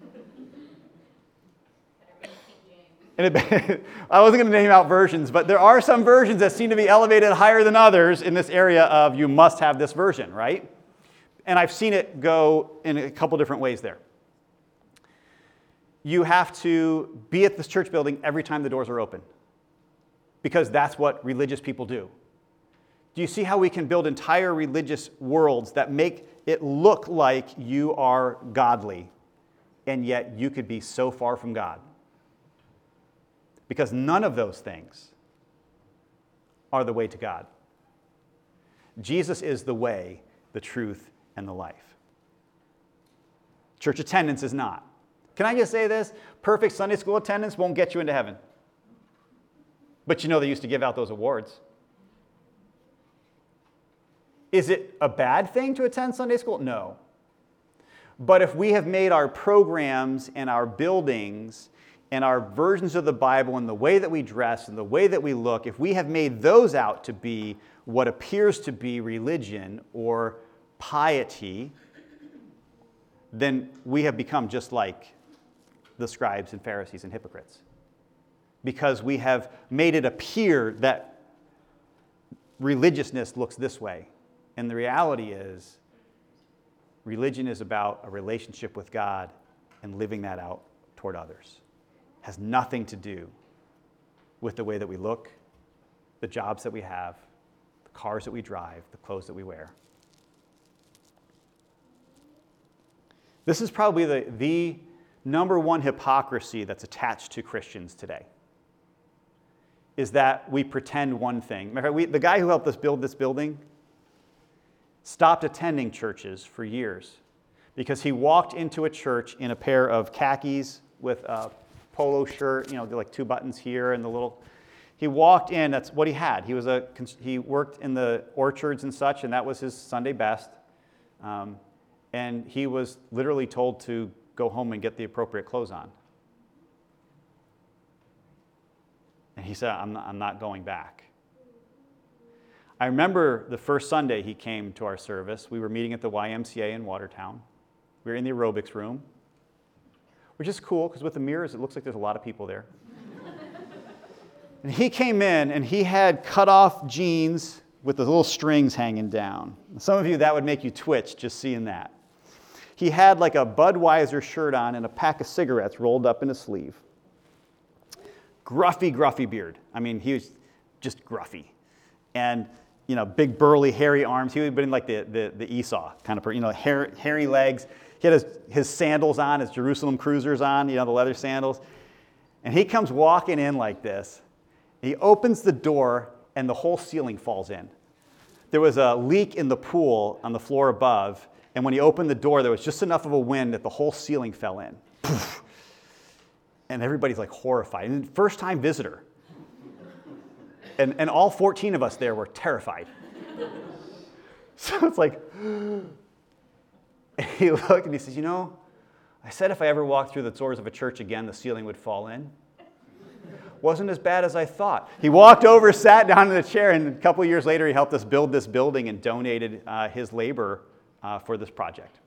And it, I wasn't going to name out versions, but there are some versions that seem to be elevated higher than others in this area of you must have this version, right? And I've seen it go in a couple different ways there. You have to be at this church building every time the doors are open, because that's what religious people do. Do you see how we can build entire religious worlds that make it look like you are godly, and yet you could be so far from God? Because none of those things are the way to God. Jesus is the way, the truth, and the life. Church attendance is not. Can I just say this? Perfect Sunday school attendance won't get you into heaven. But you know they used to give out those awards. Is it a bad thing to attend Sunday school? No. But if we have made our programs and our buildings and our versions of the Bible and the way that we dress and the way that we look, if we have made those out to be what appears to be religion or piety, then we have become just like the scribes and Pharisees and hypocrites. Because we have made it appear that religiousness looks this way. And the reality is Religion is about a relationship with God and living that out toward others. It has nothing to do with the way that we look, the jobs that we have, the cars that we drive, the clothes that we wear. This is probably the, the number one hypocrisy that's attached to Christians today, is that we pretend one thing. Remember, we, the guy who helped us build this building stopped attending churches for years because he walked into a church in a pair of khakis with a polo shirt, you know, like two buttons here and the little... He walked in, that's what he had. He was a he worked in the orchards and such, and that was his Sunday best. Um, and he was literally told to go home and get the appropriate clothes on. And he said, I'm not, I'm not going back. I remember the first Sunday he came to our service. We were meeting at the Y M C A in Watertown. We were in the aerobics room, which is cool, because with the mirrors, it looks like there's a lot of people there. And he came in, and he had cut-off jeans with the little strings hanging down. Some of you, that would make you twitch just seeing that. He had like a Budweiser shirt on and a pack of cigarettes rolled up in his sleeve. Gruffy, gruffy beard. I mean, he was just gruffy. And, you know, big, burly, hairy arms. He would have been like the, the, the Esau kind of person, you know, hair, hairy legs. He had his, his sandals on, his Jerusalem Cruisers on, you know, the leather sandals. And he comes walking in like this. He opens the door, and the whole ceiling falls in. There was a leak in the pool on the floor above, and when he opened the door, there was just enough of a wind that the whole ceiling fell in. Poof. And everybody's like horrified. And first-time visitor. And, and all fourteen of us there were terrified. So it's like, and he looked and he says, you know, I said if I ever walked through the doors of a church again, the ceiling would fall in. Wasn't as bad as I thought. He walked over, sat down in a chair, and a couple years later, he helped us build this building and donated uh, his labor uh, for this project.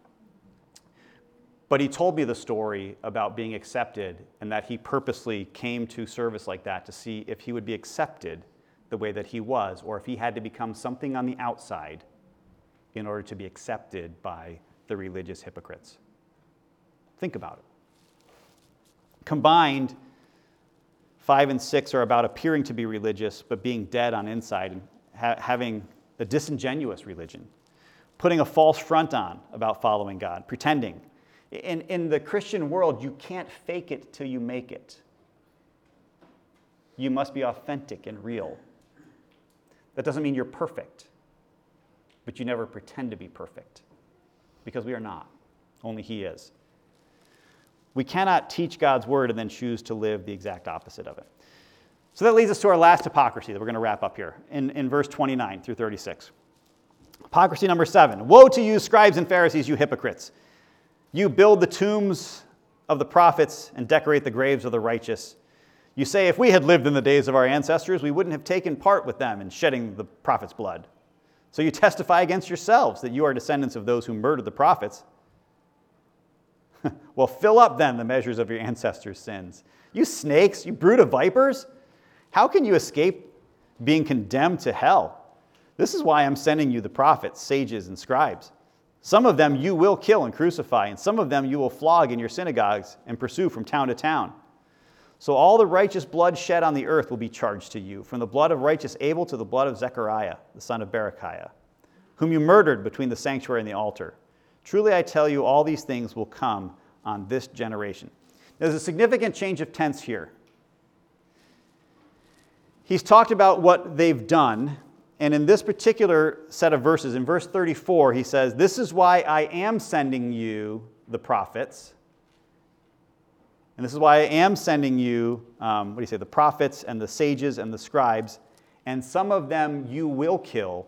But he told me the story about being accepted and that he purposely came to service like that to see if he would be accepted the way that he was, or if he had to become something on the outside in order to be accepted by the religious hypocrites. Think about it. Combined, Five and six are about appearing to be religious, but being dead on inside and ha- having a disingenuous religion, putting a false front on about following God, pretending. In, in the Christian world, you can't fake it till you make it. You must be authentic and real. That doesn't mean you're perfect, but you never pretend to be perfect, because we are not. Only He is. We cannot teach God's word and then choose to live the exact opposite of it. So that leads us to our last hypocrisy that we're going to wrap up here in, in verse twenty-nine through thirty-six. Hypocrisy number seven. Woe to you, scribes and Pharisees, you hypocrites! You build the tombs of the prophets and decorate the graves of the righteous. You say, if we had lived in the days of our ancestors, we wouldn't have taken part with them in shedding the prophets' blood. So you testify against yourselves that you are descendants of those who murdered the prophets. Well, fill up then the measures of your ancestors' sins. You snakes, you brood of vipers! How can you escape being condemned to hell? This is why I'm sending you the prophets, sages, and scribes. Some of them you will kill and crucify, and some of them you will flog in your synagogues and pursue from town to town. So all the righteous blood shed on the earth will be charged to you, from the blood of righteous Abel to the blood of Zechariah, the son of Berechiah, whom you murdered between the sanctuary and the altar. Truly I tell you, all these things will come on this generation. There's a significant change of tense here. He's talked about what they've done, and in this particular set of verses, in verse thirty-four, he says, this is why I am sending you the prophets, and this is why I am sending you, um, what do you say, the prophets and the sages and the scribes, and some of them you will kill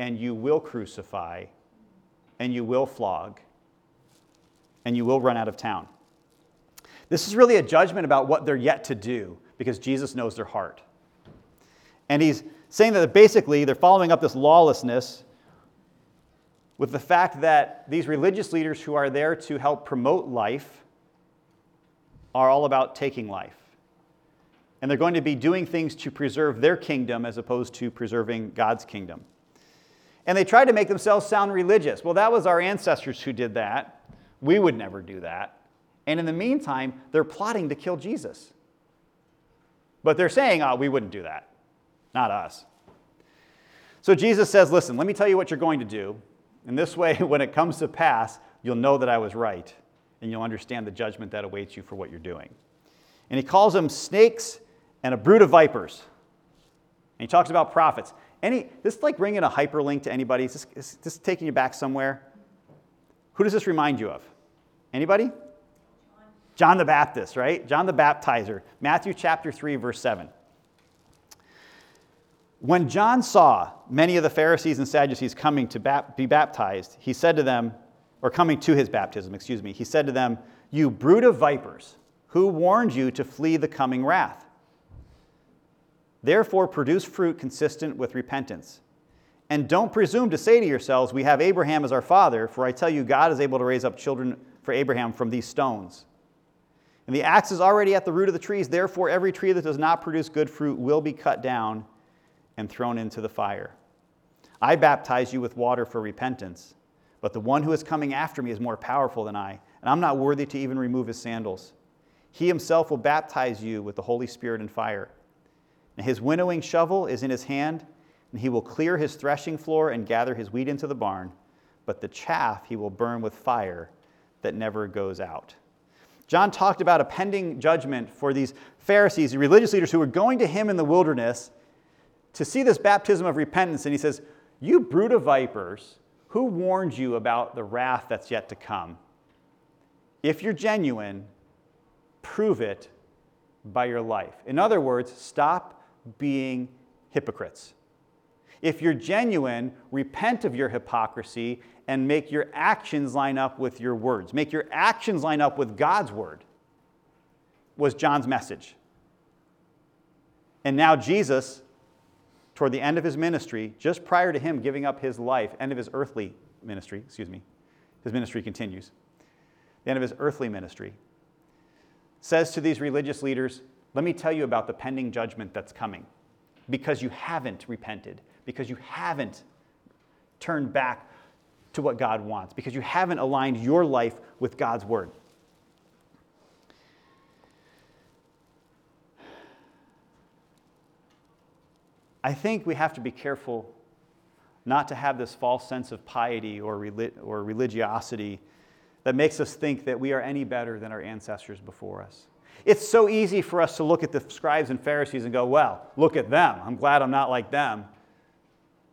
and you will crucify, and you will flog, and you will run out of town. This is really a judgment about what they're yet to do, because Jesus knows their heart. And he's saying that basically they're following up this lawlessness with the fact that these religious leaders who are there to help promote life are all about taking life. And they're going to be doing things to preserve their kingdom as opposed to preserving God's kingdom. And they tried to make themselves sound religious. Well, that was our ancestors who did that. We would never do that. And in the meantime, they're plotting to kill Jesus. But they're saying, oh, we wouldn't do that. Not us. So Jesus says, listen, let me tell you what you're going to do. And this way, when it comes to pass, you'll know that I was right. And you'll understand the judgment that awaits you for what you're doing. And he calls them snakes and a brood of vipers. And he talks about prophets. Any, this is like bringing a hyperlink to anybody. Is this, is this taking you back somewhere? Who does this remind you of? Anybody? John. John the Baptist, right? John the Baptizer. Matthew chapter three, verse seven. When John saw many of the Pharisees and Sadducees coming to bap- be baptized, he said to them, or coming to his baptism, excuse me, he said to them, you brood of vipers, who warned you to flee the coming wrath? Therefore, produce fruit consistent with repentance. And don't presume to say to yourselves, we have Abraham as our father, for I tell you, God is able to raise up children for Abraham from these stones. And the axe is already at the root of the trees, therefore every tree that does not produce good fruit will be cut down and thrown into the fire. I baptize you with water for repentance, but the one who is coming after me is more powerful than I, and I'm not worthy to even remove his sandals. He himself will baptize you with the Holy Spirit and fire. And his winnowing shovel is in his hand, and he will clear his threshing floor and gather his wheat into the barn, but the chaff he will burn with fire that never goes out. John talked about a pending judgment for these Pharisees, the religious leaders who were going to him in the wilderness to see this baptism of repentance. And he says, you brood of vipers, who warned you about the wrath that's yet to come? If you're genuine, prove it by your life. In other words, stop being hypocrites. If you're genuine, repent of your hypocrisy and make your actions line up with your words. Make your actions line up with God's word, was John's message. And now Jesus, toward the end of his ministry, just prior to him giving up his life, end of his earthly ministry, excuse me, his ministry continues, the end of his earthly ministry, says to these religious leaders, let me tell you about the pending judgment that's coming, because you haven't repented, because you haven't turned back to what God wants, because you haven't aligned your life with God's word. I think we have to be careful not to have this false sense of piety or relig- or religiosity that makes us think that we are any better than our ancestors before us. It's so easy for us to look at the scribes and Pharisees and go, well, look at them. I'm glad I'm not like them.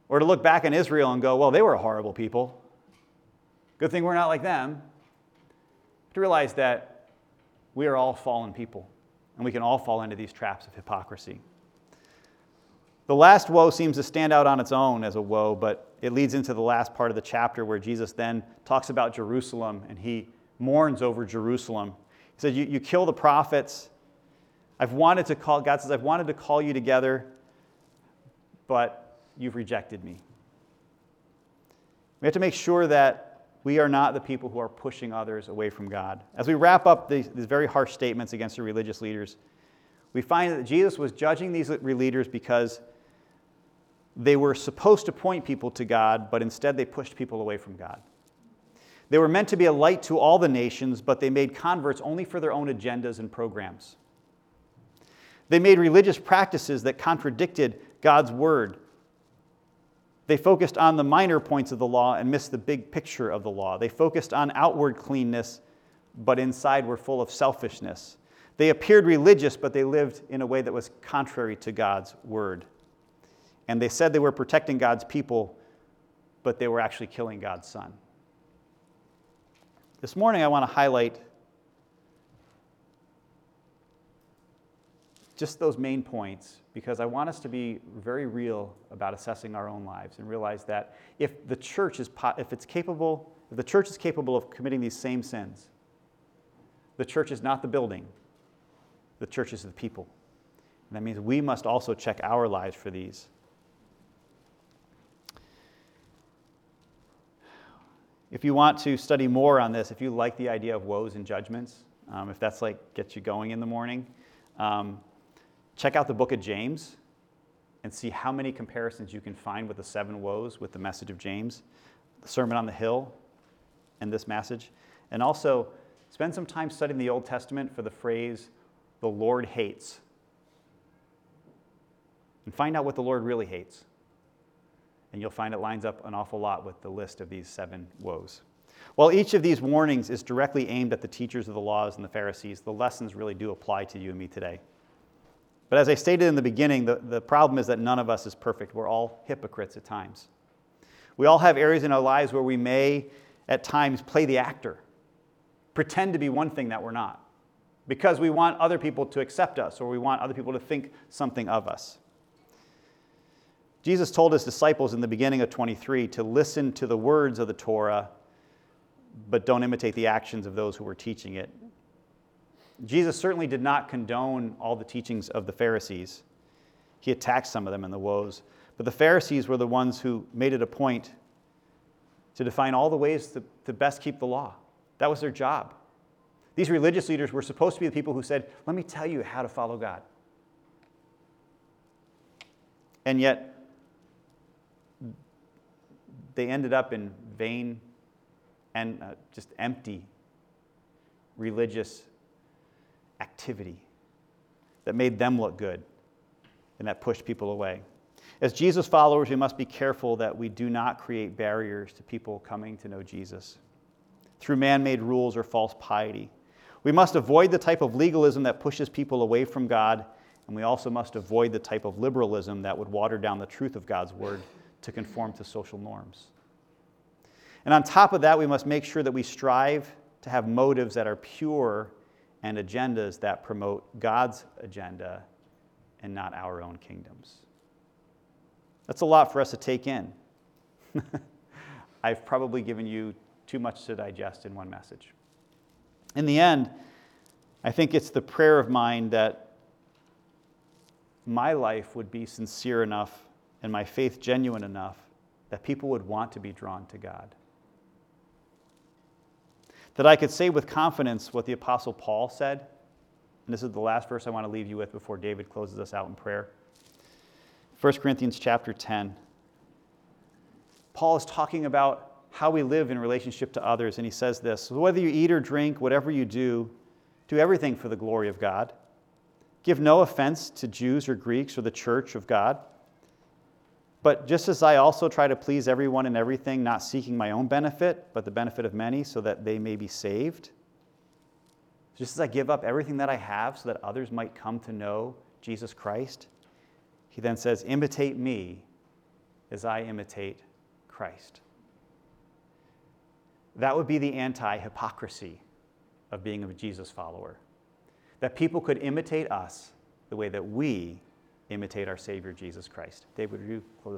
Or to look back in Israel and go, well, they were a horrible people. Good thing we're not like them. To realize that we are all fallen people, and we can all fall into these traps of hypocrisy. The last woe seems to stand out on its own as a woe, but it leads into the last part of the chapter where Jesus then talks about Jerusalem, and he mourns over Jerusalem. He said, you, you kill the prophets. I've wanted to call, God says, I've wanted to call you together, but you've rejected me. We have to make sure that we are not the people who are pushing others away from God. As we wrap up these, these very harsh statements against the religious leaders, we find that Jesus was judging these leaders because they were supposed to point people to God, but instead they pushed people away from God. They were meant to be a light to all the nations, but they made converts only for their own agendas and programs. They made religious practices that contradicted God's word. They focused on the minor points of the law and missed the big picture of the law. They focused on outward cleanness, but inside were full of selfishness. They appeared religious, but they lived in a way that was contrary to God's word. And they said they were protecting God's people, but they were actually killing God's son. This morning I want to highlight just those main points, because I want us to be very real about assessing our own lives and realize that if the church is if it's capable, if the church is capable of committing these same sins, the church is not the building, the church is the people. And that means we must also check our lives for these. If you want to study more on this, if you like the idea of woes and judgments, um, if that's like gets you going in the morning, um, check out the book of James, and see how many comparisons you can find with the seven woes, with the message of James, the Sermon on the Hill, and this message. And also, spend some time studying the Old Testament for the phrase, the Lord hates. And find out what the Lord really hates. And you'll find it lines up an awful lot with the list of these seven woes. While each of these warnings is directly aimed at the teachers of the laws and the Pharisees, the lessons really do apply to you and me today. But as I stated in the beginning, the, the problem is that none of us is perfect. We're all hypocrites at times. We all have areas in our lives where we may, at times, play the actor, pretend to be one thing that we're not, because we want other people to accept us, or we want other people to think something of us. Jesus told his disciples in the beginning of twenty-three to listen to the words of the Torah, but don't imitate the actions of those who were teaching it. Jesus certainly did not condone all the teachings of the Pharisees. He attacked some of them in the woes. But the Pharisees were the ones who made it a point to define all the ways to, to best keep the law. That was their job. These religious leaders were supposed to be the people who said, let me tell you how to follow God. And yet, they ended up in vain and uh, just empty religious activity that made them look good and that pushed people away. As Jesus followers, we must be careful that we do not create barriers to people coming to know Jesus through man-made rules or false piety. We must avoid the type of legalism that pushes people away from God, and we also must avoid the type of liberalism that would water down the truth of God's word to conform to social norms. And on top of that, we must make sure that we strive to have motives that are pure and agendas that promote God's agenda and not our own kingdoms. That's a lot for us to take in. I've probably given you too much to digest in one message. In the end, I think it's the prayer of mine that my life would be sincere enough and my faith genuine enough that people would want to be drawn to God. That I could say with confidence what the Apostle Paul said, and this is the last verse I want to leave you with before David closes us out in prayer. First Corinthians chapter ten. Paul is talking about how we live in relationship to others, and he says this, whether you eat or drink, whatever you do, do everything for the glory of God. Give no offense to Jews or Greeks or the church of God. But just as I also try to please everyone in everything, not seeking my own benefit, but the benefit of many so that they may be saved. Just as I give up everything that I have so that others might come to know Jesus Christ, he then says, imitate me as I imitate Christ. That would be the anti-hypocrisy of being a Jesus follower. That people could imitate us the way that we imitate our Savior, Jesus Christ. David, would you close us out?